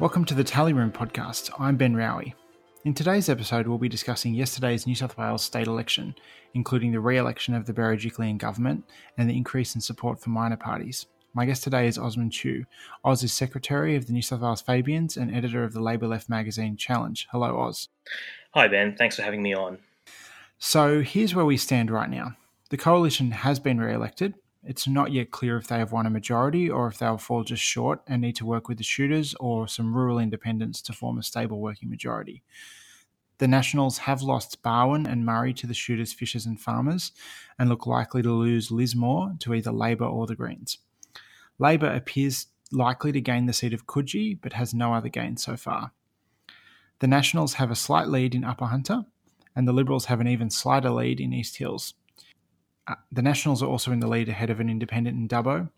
Welcome to the Tally Room podcast. I'm Ben Rowie. In today's episode, we'll be discussing yesterday's New South Wales state election, including the re-election of the Berejiklian government and the increase in support for minor parties. My guest today is Ozman Chu. Oz is secretary of the New South Wales Fabians and editor of the Labour Left Magazine Challenge. Hello, Oz. Hi, Ben. Thanks for having me on. So here's where we stand right now. The coalition has been re-elected. It's not yet clear if they have won a majority or if they'll fall just short and need to work with the Shooters or some rural independents to form a stable working majority. The Nationals have lost Barwon and Murray to the Shooters, Fishers and Farmers and look likely to lose Lismore to either Labor or the Greens. Labor appears likely to gain the seat of Coogee but has no other gain so far. The Nationals have a slight lead in Upper Hunter and the Liberals have an even slighter lead in East Hills. The Nationals are also in the lead ahead of an independent in Dubbo.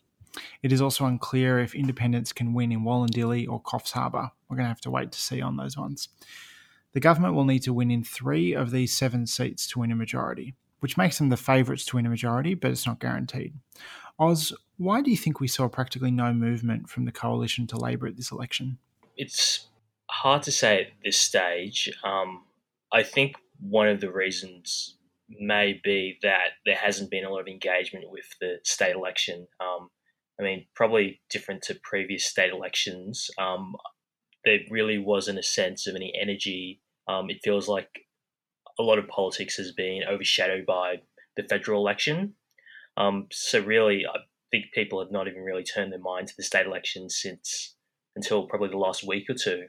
It is also unclear if independents can win in Wallandilly or Coffs Harbour. We're going to have to wait to see on those ones. The government will need to win in 3 of these 7 seats to win a majority, which makes them the favourites to win a majority, but it's not guaranteed. Oz, why do you think we saw practically no movement from the coalition to Labor at this election? It's hard to say at this stage. I think one of the reasons may be that there hasn't been a lot of engagement with the state election. Probably different to previous state elections. There really wasn't a sense of any energy. It feels like a lot of politics has been overshadowed by the federal election. So really, I think people have not even really turned their mind to the state election until probably the last week or two.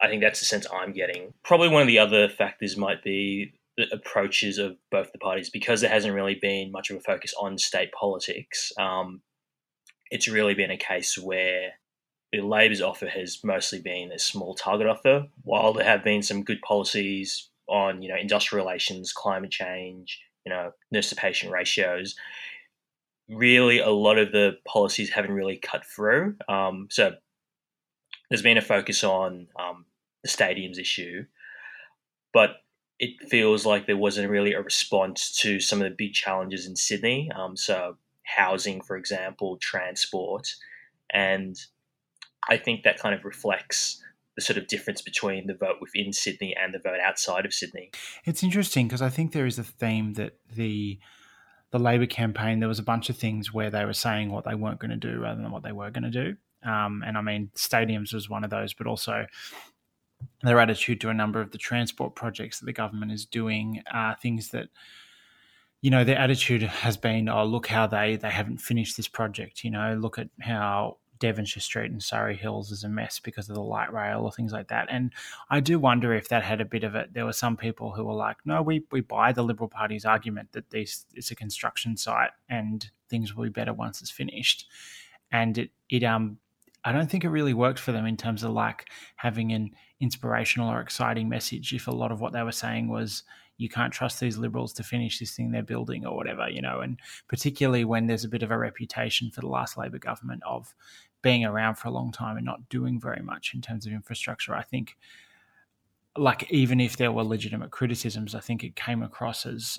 I think that's the sense I'm getting. Probably one of the other factors might be the approaches of both the parties, because there hasn't really been much of a focus on state politics. It's really been a case where the Labor's offer has mostly been a small target offer, while there have been some good policies on, industrial relations, climate change, nurse to patient ratios. Really, a lot of the policies haven't really cut through. So there's been a focus on the stadiums issue, but it feels like there wasn't really a response to some of the big challenges in Sydney. So housing, for example, transport. And I think that kind of reflects the sort of difference between the vote within Sydney and the vote outside of Sydney. It's interesting because I think there is a theme that the Labor campaign, there was a bunch of things where they were saying what they weren't going to do rather than what they were going to do. Stadiums was one of those, but also their attitude to a number of the transport projects that the government is doing, things that, their attitude has been, oh, look how they haven't finished this project, look at how Devonshire Street and Surrey Hills is a mess because of the light rail or things like that. And I do wonder if that had a bit of it. There were some people who were like, no, we buy the Liberal Party's argument that it's a construction site and things will be better once it's finished. And it I don't think it really worked for them in terms of having an inspirational or exciting message if a lot of what they were saying was you can't trust these Liberals to finish this thing they're building or whatever, and particularly when there's a bit of a reputation for the last Labor government of being around for a long time and not doing very much in terms of infrastructure. I think even if there were legitimate criticisms, I think it came across as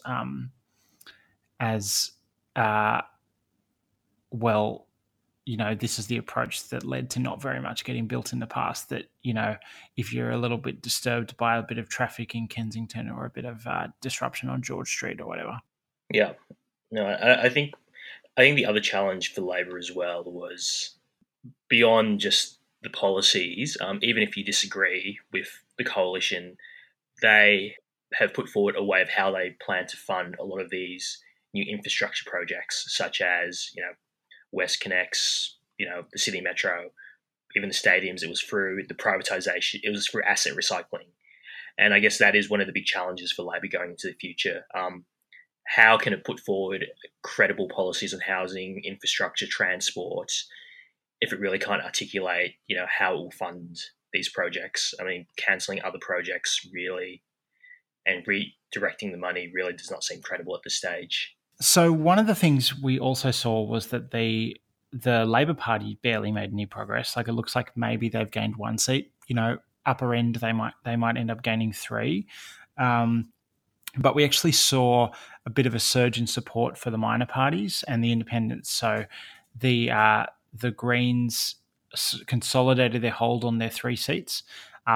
this is the approach that led to not very much getting built in the past, that, if you're a little bit disturbed by a bit of traffic in Kensington or a bit of disruption on George Street or whatever. Yeah. No, I think the other challenge for Labor as well was beyond just the policies, even if you disagree with the coalition, they have put forward a way of how they plan to fund a lot of these new infrastructure projects, such as, WestConnex, the Sydney Metro, even the stadiums. It was through the privatisation. It was through asset recycling. And I guess that is one of the big challenges for Labor going into the future. How can it put forward credible policies on housing, infrastructure, transport, if it really can't articulate, how it will fund these projects? Cancelling other projects really and redirecting the money really does not seem credible at this stage. So one of the things we also saw was that the Labor Party barely made any progress. It looks like maybe they've gained 1 seat. Upper end they might end up gaining 3. But we actually saw a bit of a surge in support for the minor parties and the independents. So the Greens consolidated their hold on their three seats.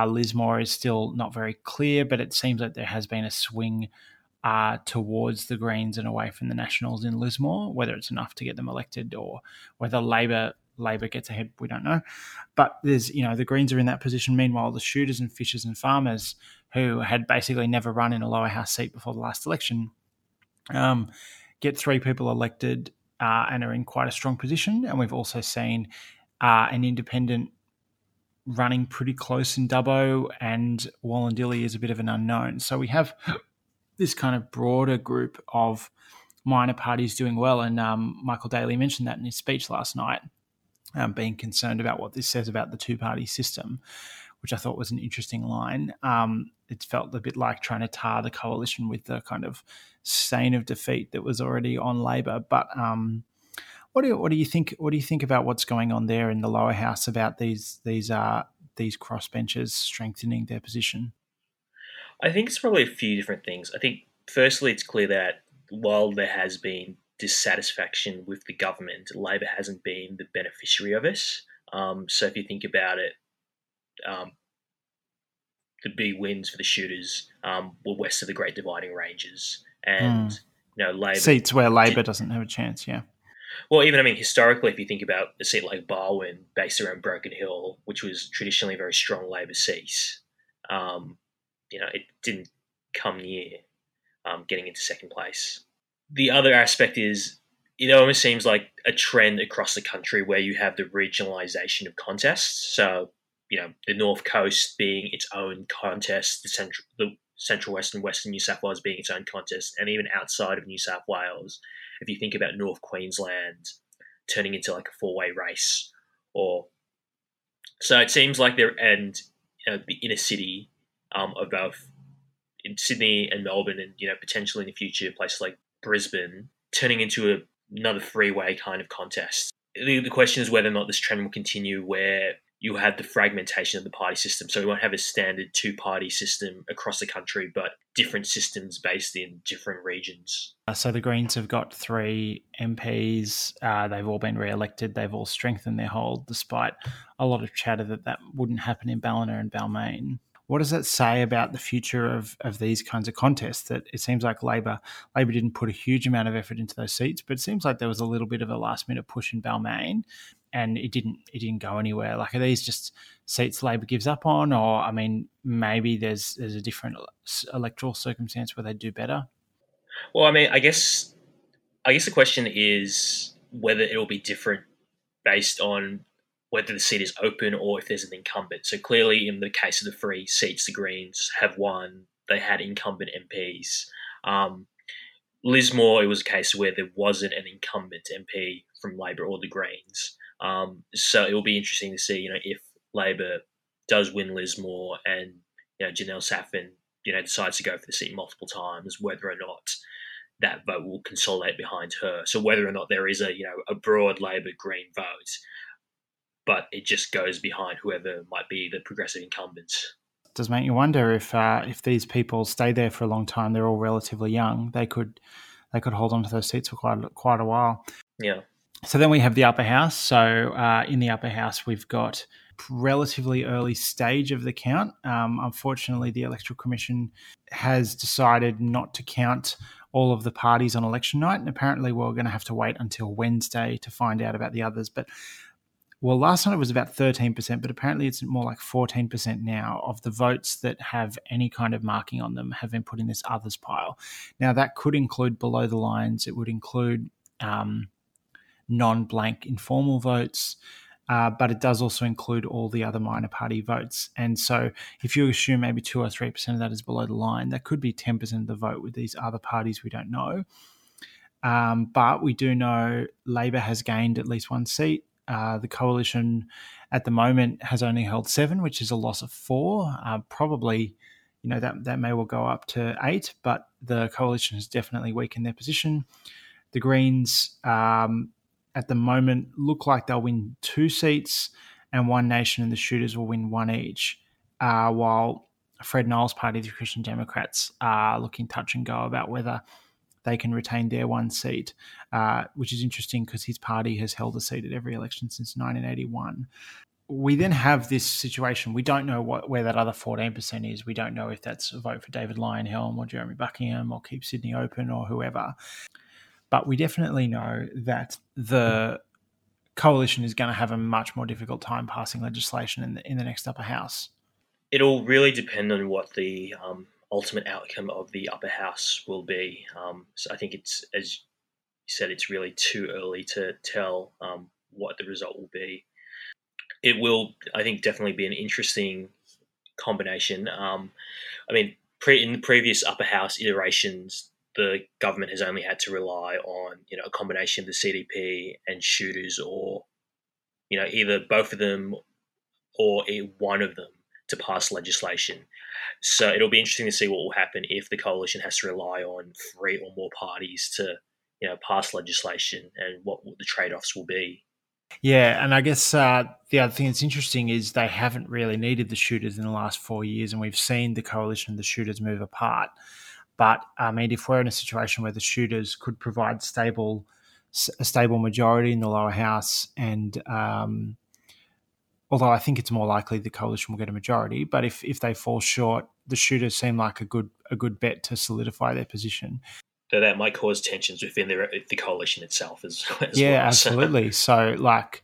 Lismore is still not very clear, but it seems like there has been a swing towards the Greens and away from the Nationals in Lismore. Whether it's enough to get them elected or whether Labor gets ahead, we don't know. But there's, you know, the Greens are in that position. Meanwhile, the Shooters and Fishers and Farmers, who had basically never run in a lower house seat before the last election, get three people elected and are in quite a strong position. And we've also seen an independent running pretty close in Dubbo, and Wallandilly is a bit of an unknown. So we have this kind of broader group of minor parties doing well, and Michael Daley mentioned that in his speech last night, being concerned about what this says about the two-party system, which I thought was an interesting line. It felt a bit like trying to tar the coalition with the kind of stain of defeat that was already on Labor. But what do you think about what's going on there in the lower house about these crossbenchers strengthening their position? I think it's probably a few different things. I think firstly, it's clear that while there has been dissatisfaction with the government, Labor hasn't been the beneficiary of it. So if you think about it, the big wins for the Shooters were west of the Great Dividing Ranges, and you know, Labor seats where Labor doesn't have a chance. Yeah. Well, even, I mean, historically, if you think about a seat like Barwon, based around Broken Hill, which was traditionally a very strong Labor seat, you know, it didn't come near getting into second place. The other aspect is it almost seems like a trend across the country where you have the regionalisation of contests. So, you know, the North Coast being its own contest, the Central West and Western New South Wales being its own contest, and even outside of New South Wales, if you think about North Queensland turning into like a four-way race, or so it seems like they're, and you know, the inner city of both in Sydney and Melbourne, and you know, potentially in the future places like Brisbane, turning into another three-way kind of contest. The question is whether or not this trend will continue, where you have the fragmentation of the party system. So we won't have a standard two-party system across the country, but different systems based in different regions. So the Greens have got three MPs. They've all been re-elected. They've all strengthened their hold, despite a lot of chatter that wouldn't happen in Ballina and Balmain. What does that say about the future of these kinds of contests? That it seems like Labor didn't put a huge amount of effort into those seats, but it seems like there was a little bit of a last-minute push in Balmain, and it didn't go anywhere. Like, are these just seats Labor gives up on? Or, I mean, maybe there's a different electoral circumstance where they do better? Well, I mean, I guess the question is whether it will be different based on whether the seat is open or if there's an incumbent. So clearly in the case of the three seats the Greens have won, they had incumbent MPs. Lismore, it was a case where there wasn't an incumbent MP from Labor or the Greens. So it will be interesting to see, you know, if Labor does win Lismore and, you know, Janelle Saffin, you know, decides to go for the seat multiple times, whether or not that vote will consolidate behind her. So whether or not there is a, you know, a broad Labor Green vote, but it just goes behind whoever might be the progressive incumbents. It does make you wonder if these people stay there for a long time, they're all relatively young, they could hold on to those seats for quite a while. Yeah. So then we have the upper house. So in the upper house, we've got relatively early stage of the count. Unfortunately, the Electoral Commission has decided not to count all of the parties on election night, and apparently we're going to have to wait until Wednesday to find out about the others. But, well, last night it was about 13%, but apparently it's more like 14% now of the votes that have any kind of marking on them have been put in this others pile. Now, that could include below the lines. It would include non-blank informal votes, but it does also include all the other minor party votes. And so if you assume maybe 2 or 3% of that is below the line, that could be 10% of the vote with these other parties we don't know. But we do know Labor has gained at least one seat. The coalition at the moment has only held 7, which is a loss of 4. Probably, you know, that may well go up to 8, but the coalition has definitely weakened their position. The Greens at the moment look like they'll win 2 seats, and One Nation and the Shooters will win 1 each, while Fred Noel's party, the Christian Democrats, are looking touch and go about whether they can retain their one seat, which is interesting because his party has held a seat at every election since 1981. We then have this situation. We don't know where that other 14% is. We don't know if that's a vote for David Leyonhjelm or Jeremy Buckingham or Keep Sydney Open or whoever. But we definitely know that the coalition is going to have a much more difficult time passing legislation in the next upper house. It'll really depend on what the ultimate outcome of the upper house will be. So I think it's, as you said, it's really too early to tell what the result will be. It will, I think, definitely be an interesting combination. I mean, in the previous upper house iterations, the government has only had to rely on, you know, a combination of the CDP and Shooters, or, you know, either both of them or one of them to pass legislation. So it'll be interesting to see what will happen if the coalition has to rely on three or more parties to, you know, pass legislation, and what the trade-offs will be. Yeah, and I guess the other thing that's interesting is they haven't really needed the Shooters in the last 4 years, and we've seen the coalition and the Shooters move apart. But, I mean, if we're in a situation where the Shooters could provide a stable majority in the lower house, and although I think it's more likely the coalition will get a majority, but if they fall short, the Shooters seem like a good bet to solidify their position. So that might cause tensions within the coalition itself as well. Yeah, absolutely. So, like,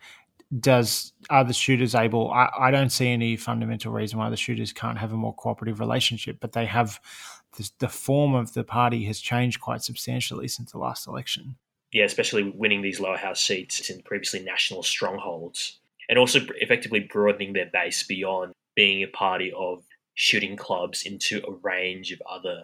are the Shooters able... I don't see any fundamental reason why the Shooters can't have a more cooperative relationship, but they have... The form of the party has changed quite substantially since the last election. Yeah, especially winning these lower house seats in previously national strongholds, and also effectively broadening their base beyond being a party of shooting clubs into a range of other...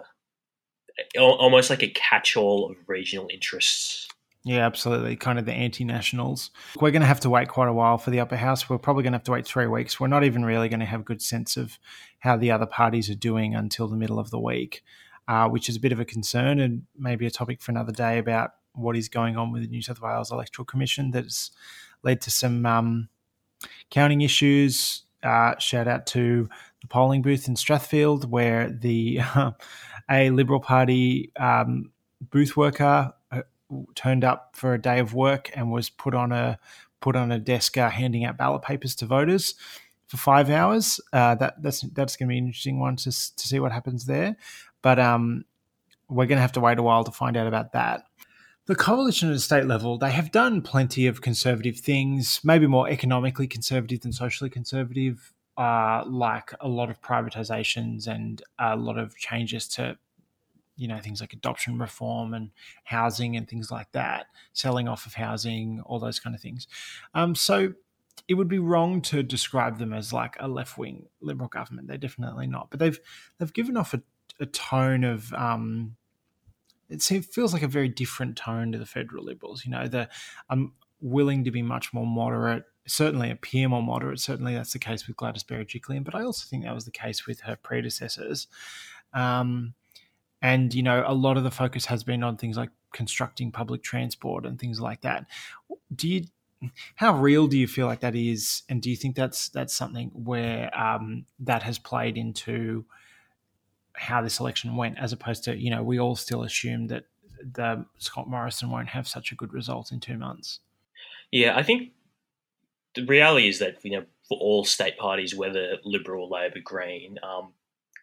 almost like a catch-all of regional interests. Yeah, absolutely. Kind of the anti-nationals. We're going to have to wait quite a while for the upper house. We're probably going to have to wait 3 weeks. We're not even really going to have a good sense of how the other parties are doing until the middle of the week, which is a bit of a concern, and maybe a topic for another day about what is going on with the New South Wales Electoral Commission that's led to some counting issues. Shout out to the polling booth in Strathfield, where the a Liberal Party booth worker turned up for a day of work and was put on a desk handing out ballot papers to voters for 5 hours. That's going to be an interesting one to see what happens there. But we're going to have to wait a while to find out about that. The coalition at a state level, they have done plenty of conservative things, maybe more economically conservative than socially conservative, like a lot of privatisations and a lot of changes to, you know, things like adoption reform and housing and things like that, selling off of housing, all those kind of things. So it would be wrong to describe them as like a left-wing Liberal government. They're definitely not. But they've given off a tone of... It feels like a very different tone to the federal Liberals. You know, I'm willing to be much more moderate, certainly appear more moderate. Certainly that's the case with Gladys Berejiklian, but I also think that was the case with her predecessors. And, you know, a lot of the focus has been on things like constructing public transport and things like that. How real do you feel like that is? And do you think that's something where that has played into how this election went, as opposed to, you know, we all still assume that the Scott Morrison won't have such a good result in 2 months? Yeah, I think the reality is that, you know, for all state parties, whether Liberal, Labor, Green,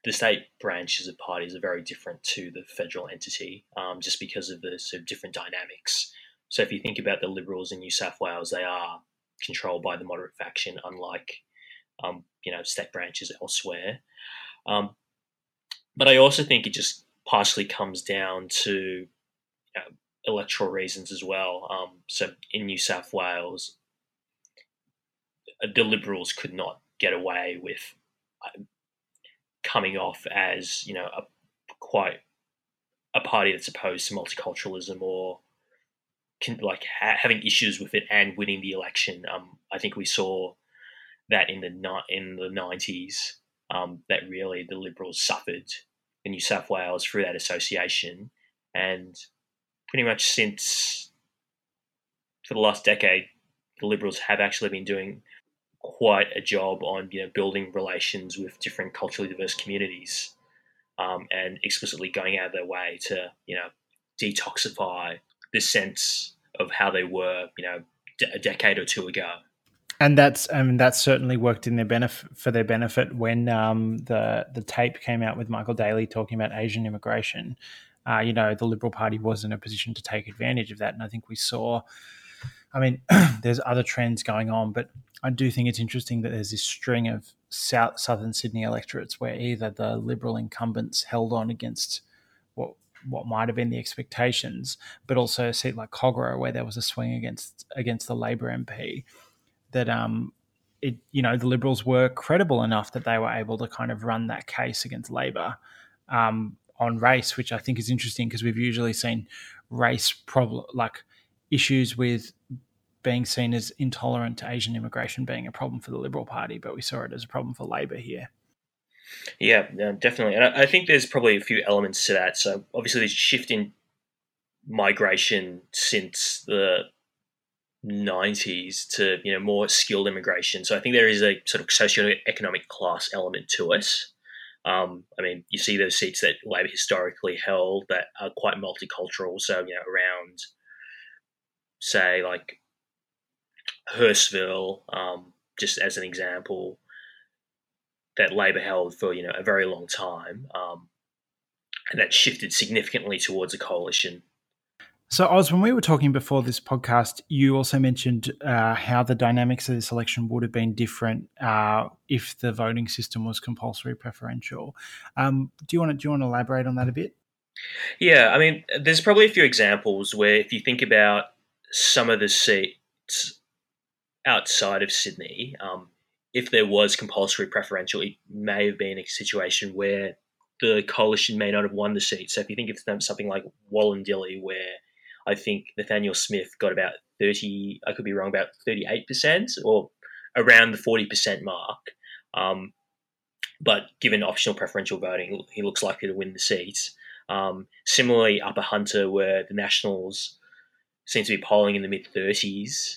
the state branches of parties are very different to the federal entity, just because of the sort of different dynamics. So if you think about the Liberals in New South Wales, they are controlled by the moderate faction, unlike, you know, state branches elsewhere. But I also think it just partially comes down to, you know, electoral reasons as well. So in New South Wales, the Liberals could not get away with coming off as, you know, quite a party that's opposed to multiculturalism or having issues with it and winning the election. I think we saw that in the 90s. That really the Liberals suffered in New South Wales through that association, and pretty much since for the last decade, the Liberals have actually been doing quite a job on, you know, building relations with different culturally diverse communities, and explicitly going out of their way to, you know, detoxify the sense of how they were, you know, a decade or two ago. And that's certainly worked in their benefit, for their benefit, when the tape came out with Michael Daley talking about Asian immigration. You know, the Liberal Party was in a position to take advantage of that, and I think we saw. I mean, there's other trends going on, but I do think it's interesting that there's this string of southern Sydney electorates where either the Liberal incumbents held on against what might have been the expectations, but also a seat like Cogra where there was a swing against the Labor MP, that the Liberals were credible enough that they were able to kind of run that case against Labor on race, which I think is interesting because we've usually seen race issues with being seen as intolerant to Asian immigration being a problem for the Liberal Party, but we saw it as a problem for Labor here. Yeah, definitely. And I think there's probably a few elements to that. So obviously there's a shift in migration since the 90s to, you know, more skilled immigration. So I think there is a sort of socioeconomic class element to it. I mean, you see those seats that Labor historically held that are quite multicultural. So, you know, around, say, like Hurstville, just as an example, that Labor held for, you know, a very long time, and that shifted significantly towards a coalition. So, Oz, when we were talking before this podcast, you also mentioned how the dynamics of this election would have been different if the voting system was compulsory preferential. Do you want to elaborate on that a bit? Yeah, I mean, there's probably a few examples where, if you think about some of the seats outside of Sydney, if there was compulsory preferential, it may have been a situation where the coalition may not have won the seat. So if you think of something like Wallandilly, where I think Nathaniel Smith got about 30, I could be wrong, about 38% or around the 40% mark. But given optional preferential voting, he looks likely to win the seat. Similarly, Upper Hunter, where the Nationals seem to be polling in the mid-30s,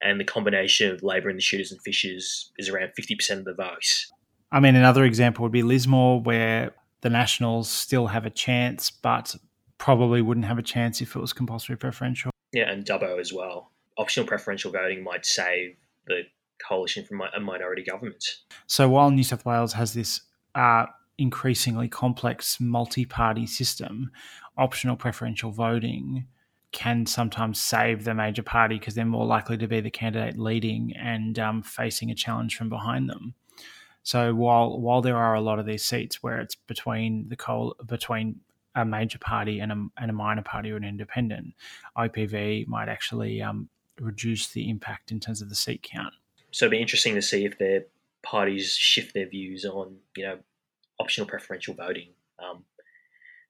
and the combination of Labor and the Shooters and Fishers is around 50% of the vote. I mean, another example would be Lismore, where the Nationals still have a chance, but probably wouldn't have a chance if it was compulsory preferential. Yeah, and Dubbo as well. Optional preferential voting might save the coalition from a minority government. So while New South Wales has this increasingly complex multi-party system, optional preferential voting can sometimes save the major party because they're more likely to be the candidate leading and facing a challenge from behind them. So while there are a lot of these seats where it's between a major party and a minor party or an independent, IPV might actually reduce the impact in terms of the seat count. So it'd be interesting to see if their parties shift their views on, you know, optional preferential voting.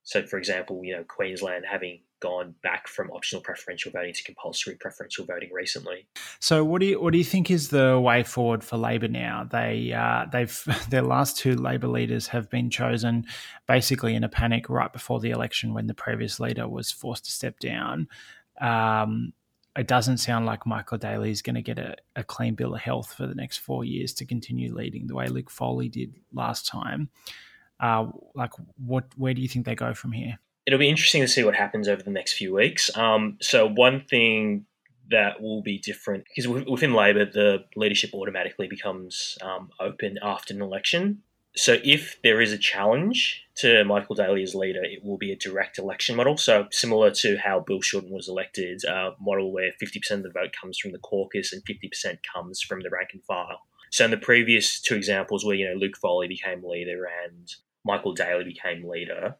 So, for example, you know, Queensland having gone back from optional preferential voting to compulsory preferential voting recently. So, what do you think is the way forward for Labor now? Their last two Labor leaders have been chosen basically in a panic right before the election when the previous leader was forced to step down. It doesn't sound like Michael Daley is going to get a clean bill of health for the next 4 years to continue leading the way Luke Foley did last time. Where do you think they go from here? It'll be interesting to see what happens over the next few weeks. So one thing that will be different, because within Labor, the leadership automatically becomes open after an election. So if there is a challenge to Michael Daley as leader, it will be a direct election model. So similar to how Bill Shorten was elected, a model where 50% of the vote comes from the caucus and 50% comes from the rank and file. So in the previous two examples where, you know, Luke Foley became leader and Michael Daley became leader,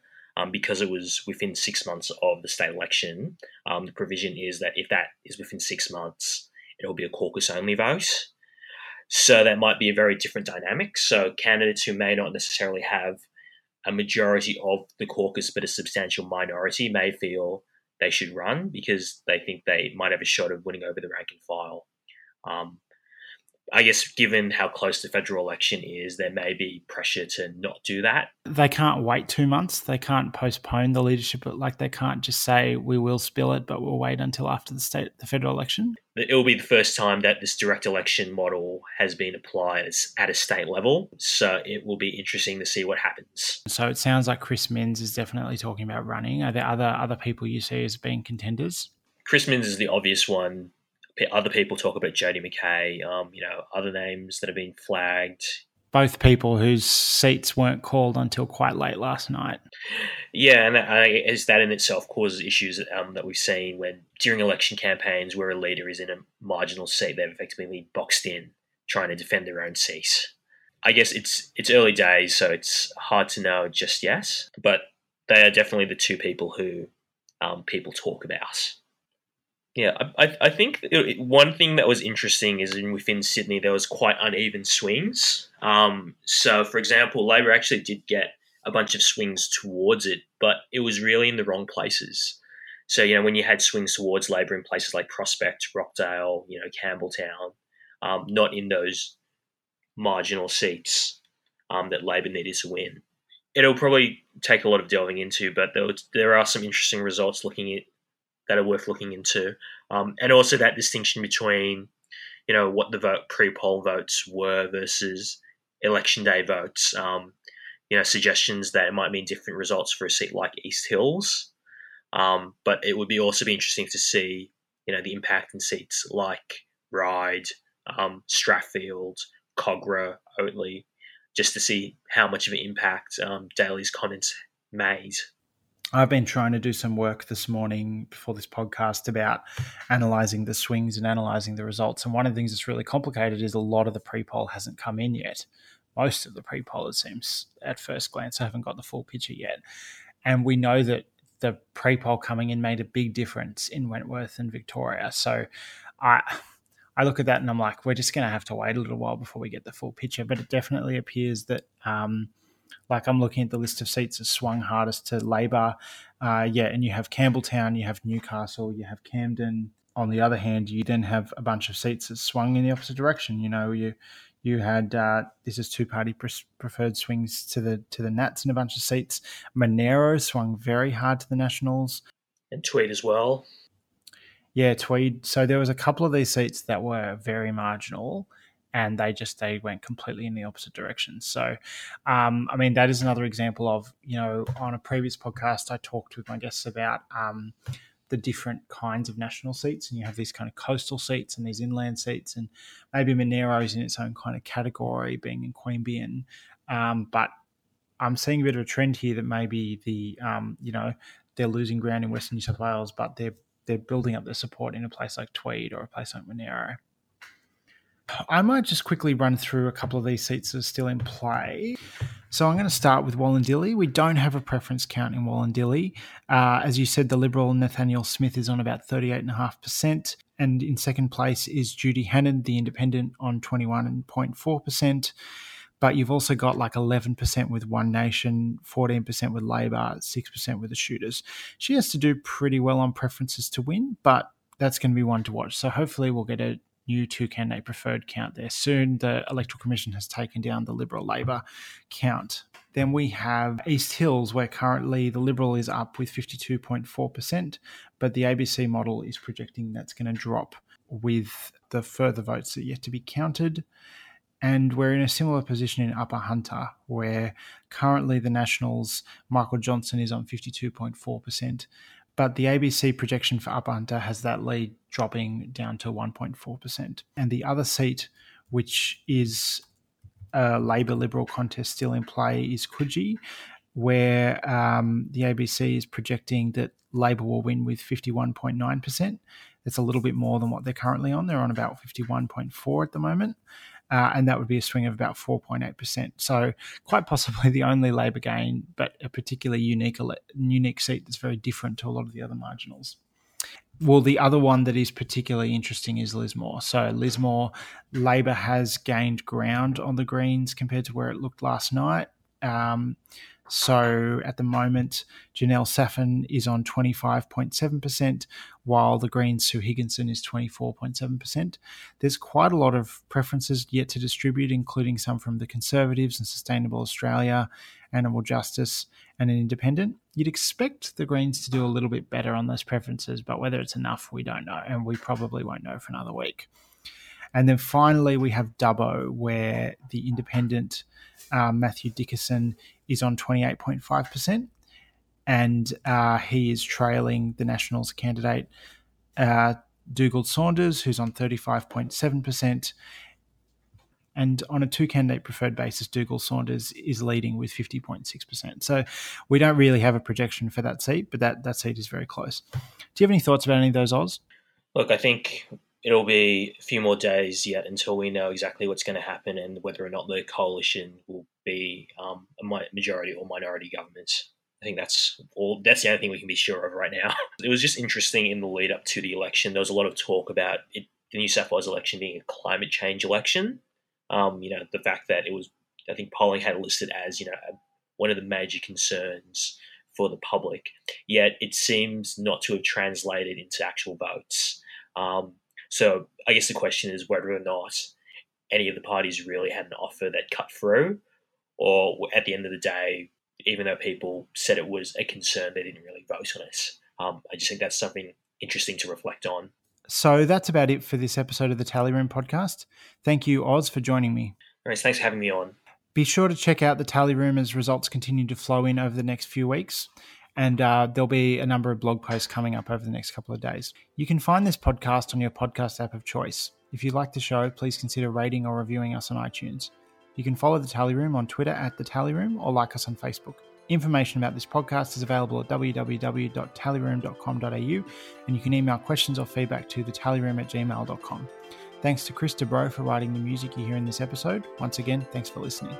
because it was within 6 months of the state election, the provision is that if that is within 6 months, it'll be a caucus-only vote. So that might be a very different dynamic. So candidates who may not necessarily have a majority of the caucus but a substantial minority may feel they should run because they think they might have a shot of winning over the rank and file. I guess given how close the federal election is, there may be pressure to not do that. They can't wait 2 months. They can't postpone the leadership. Like, they can't just say, we will spill it, but we'll wait until after the federal election. It will be the first time that this direct election model has been applied at a state level. So it will be interesting to see what happens. So it sounds like Chris Minns is definitely talking about running. Are there other people you see as being contenders? Chris Minns is the obvious one. Other people talk about Jodie McKay, other names that have been flagged. Both people whose seats weren't called until quite late last night. Yeah, and that in itself causes issues that we've seen when during election campaigns where a leader is in a marginal seat, they've effectively been boxed in trying to defend their own seat. I guess it's early days, so it's hard to know just yet, but they are definitely the two people who people talk about. Yeah, I think one thing that was interesting is within Sydney there was quite uneven swings. So, for example, Labor actually did get a bunch of swings towards it, but it was really in the wrong places. So, when you had swings towards Labor in places like Prospect, Rockdale, Campbelltown, not in those marginal seats that Labor needed to win. It'll probably take a lot of delving into, but there are some interesting results that are worth looking into. And also that distinction between, what the vote pre-poll votes were versus election day votes, suggestions that it might mean different results for a seat like East Hills. But it would be interesting to see, the impact in seats like Ryde, Strathfield, Cogra, Oatley, just to see how much of an impact Daley's comments made. I've been trying to do some work this morning before this podcast about analysing the swings and analysing the results. And one of the things that's really complicated is a lot of the pre-poll hasn't come in yet. Most of the pre-poll, it seems, at first glance, I haven't got the full picture yet. And we know that the pre-poll coming in made a big difference in Wentworth and Victoria. So I look at that and I'm like, we're just going to have to wait a little while before we get the full picture. But it definitely appears that... I'm looking at the list of seats that swung hardest to Labor. And you have Campbelltown, you have Newcastle, you have Camden. On the other hand, you then have a bunch of seats that swung in the opposite direction. You had this is two-party preferred swings to the Nats in a bunch of seats. Monero swung very hard to the Nationals. And Tweed as well. Yeah, Tweed. So there was a couple of these seats that were very marginal, and they went completely in the opposite direction. So, that is another example of, on a previous podcast, I talked with my guests about the different kinds of national seats, and you have these kind of coastal seats and these inland seats, and maybe Monero is in its own kind of category, being in Queanbeyan. But I'm seeing a bit of a trend here that maybe they're losing ground in Western New South Wales, but they're building up their support in a place like Tweed or a place like Monero. I might just quickly run through a couple of these seats that are still in play. So I'm going to start with Wallandilly. We don't have a preference count in Wallandilly. As you said, the Liberal Nathaniel Smith is on about 38.5%. And in second place is Judy Hannan, the Independent, on 21.4%. But you've also got 11% with One Nation, 14% with Labor, 6% with the Shooters. She has to do pretty well on preferences to win, but that's going to be one to watch. So hopefully we'll get a new two-candidate preferred count there soon. The Electoral Commission has taken down the Liberal-Labor count. Then we have East Hills, where currently the Liberal is up with 52.4%, but the ABC model is projecting that's going to drop with the further votes that are yet to be counted. And we're in a similar position in Upper Hunter, where currently the Nationals, Michael Johnsen, is on 52.4%, but the ABC projection for Upper Hunter has that lead dropping down to 1.4%. And the other seat, which is a Labor-Liberal contest still in play, is Coogee, where the ABC is projecting that Labor will win with 51.9%. That's a little bit more than what they're currently on. They're on about 51.4% at the moment. And that would be a swing of about 4.8%. So quite possibly the only Labor gain, but a particularly unique seat that's very different to a lot of the other marginals. Well, the other one that is particularly interesting is Lismore. So Lismore, Labor has gained ground on the Greens compared to where it looked last night. So at the moment, Janelle Saffin is on 25.7%, while the Greens' Sue Higginson is 24.7%. There's quite a lot of preferences yet to distribute, including some from the Conservatives and Sustainable Australia, Animal Justice and an Independent. You'd expect the Greens to do a little bit better on those preferences, but whether it's enough, we don't know, and we probably won't know for another week. And then finally, we have Dubbo, where the Independent Matthew Dickerson is on 28.5%, and he is trailing the Nationals candidate Dougal Saunders, who's on 35.7%. And on a two-candidate preferred basis, Dougal Saunders is leading with 50.6%. So we don't really have a projection for that seat, but that seat is very close. Do you have any thoughts about any of those, Oz? Look, I think it'll be a few more days yet until we know exactly what's going to happen and whether or not the coalition will be a majority or minority government. I think that's the only thing we can be sure of right now. It was just interesting in the lead up to the election. There was a lot of talk about the New South Wales election being a climate change election. The fact that it was, I think polling had listed as, one of the major concerns for the public, yet it seems not to have translated into actual votes. So I guess the question is whether or not any of the parties really had an offer that cut through, or at the end of the day, even though people said it was a concern, they didn't really vote on it. I just think that's something interesting to reflect on. So that's about it for this episode of the Tally Room podcast. Thank you, Oz, for joining me. All right, thanks for having me on. Be sure to check out the Tally Room as results continue to flow in over the next few weeks. And there'll be a number of blog posts coming up over the next couple of days. You can find this podcast on your podcast app of choice. If you like the show, please consider rating or reviewing us on iTunes. You can follow The Tally Room on Twitter @The Tally Room or like us on Facebook. Information about this podcast is available at www.tallyroom.com.au, and you can email questions or feedback to thettallyroom@gmail.com. Thanks to Chris Dubrow for writing the music you hear in this episode. Once again, thanks for listening.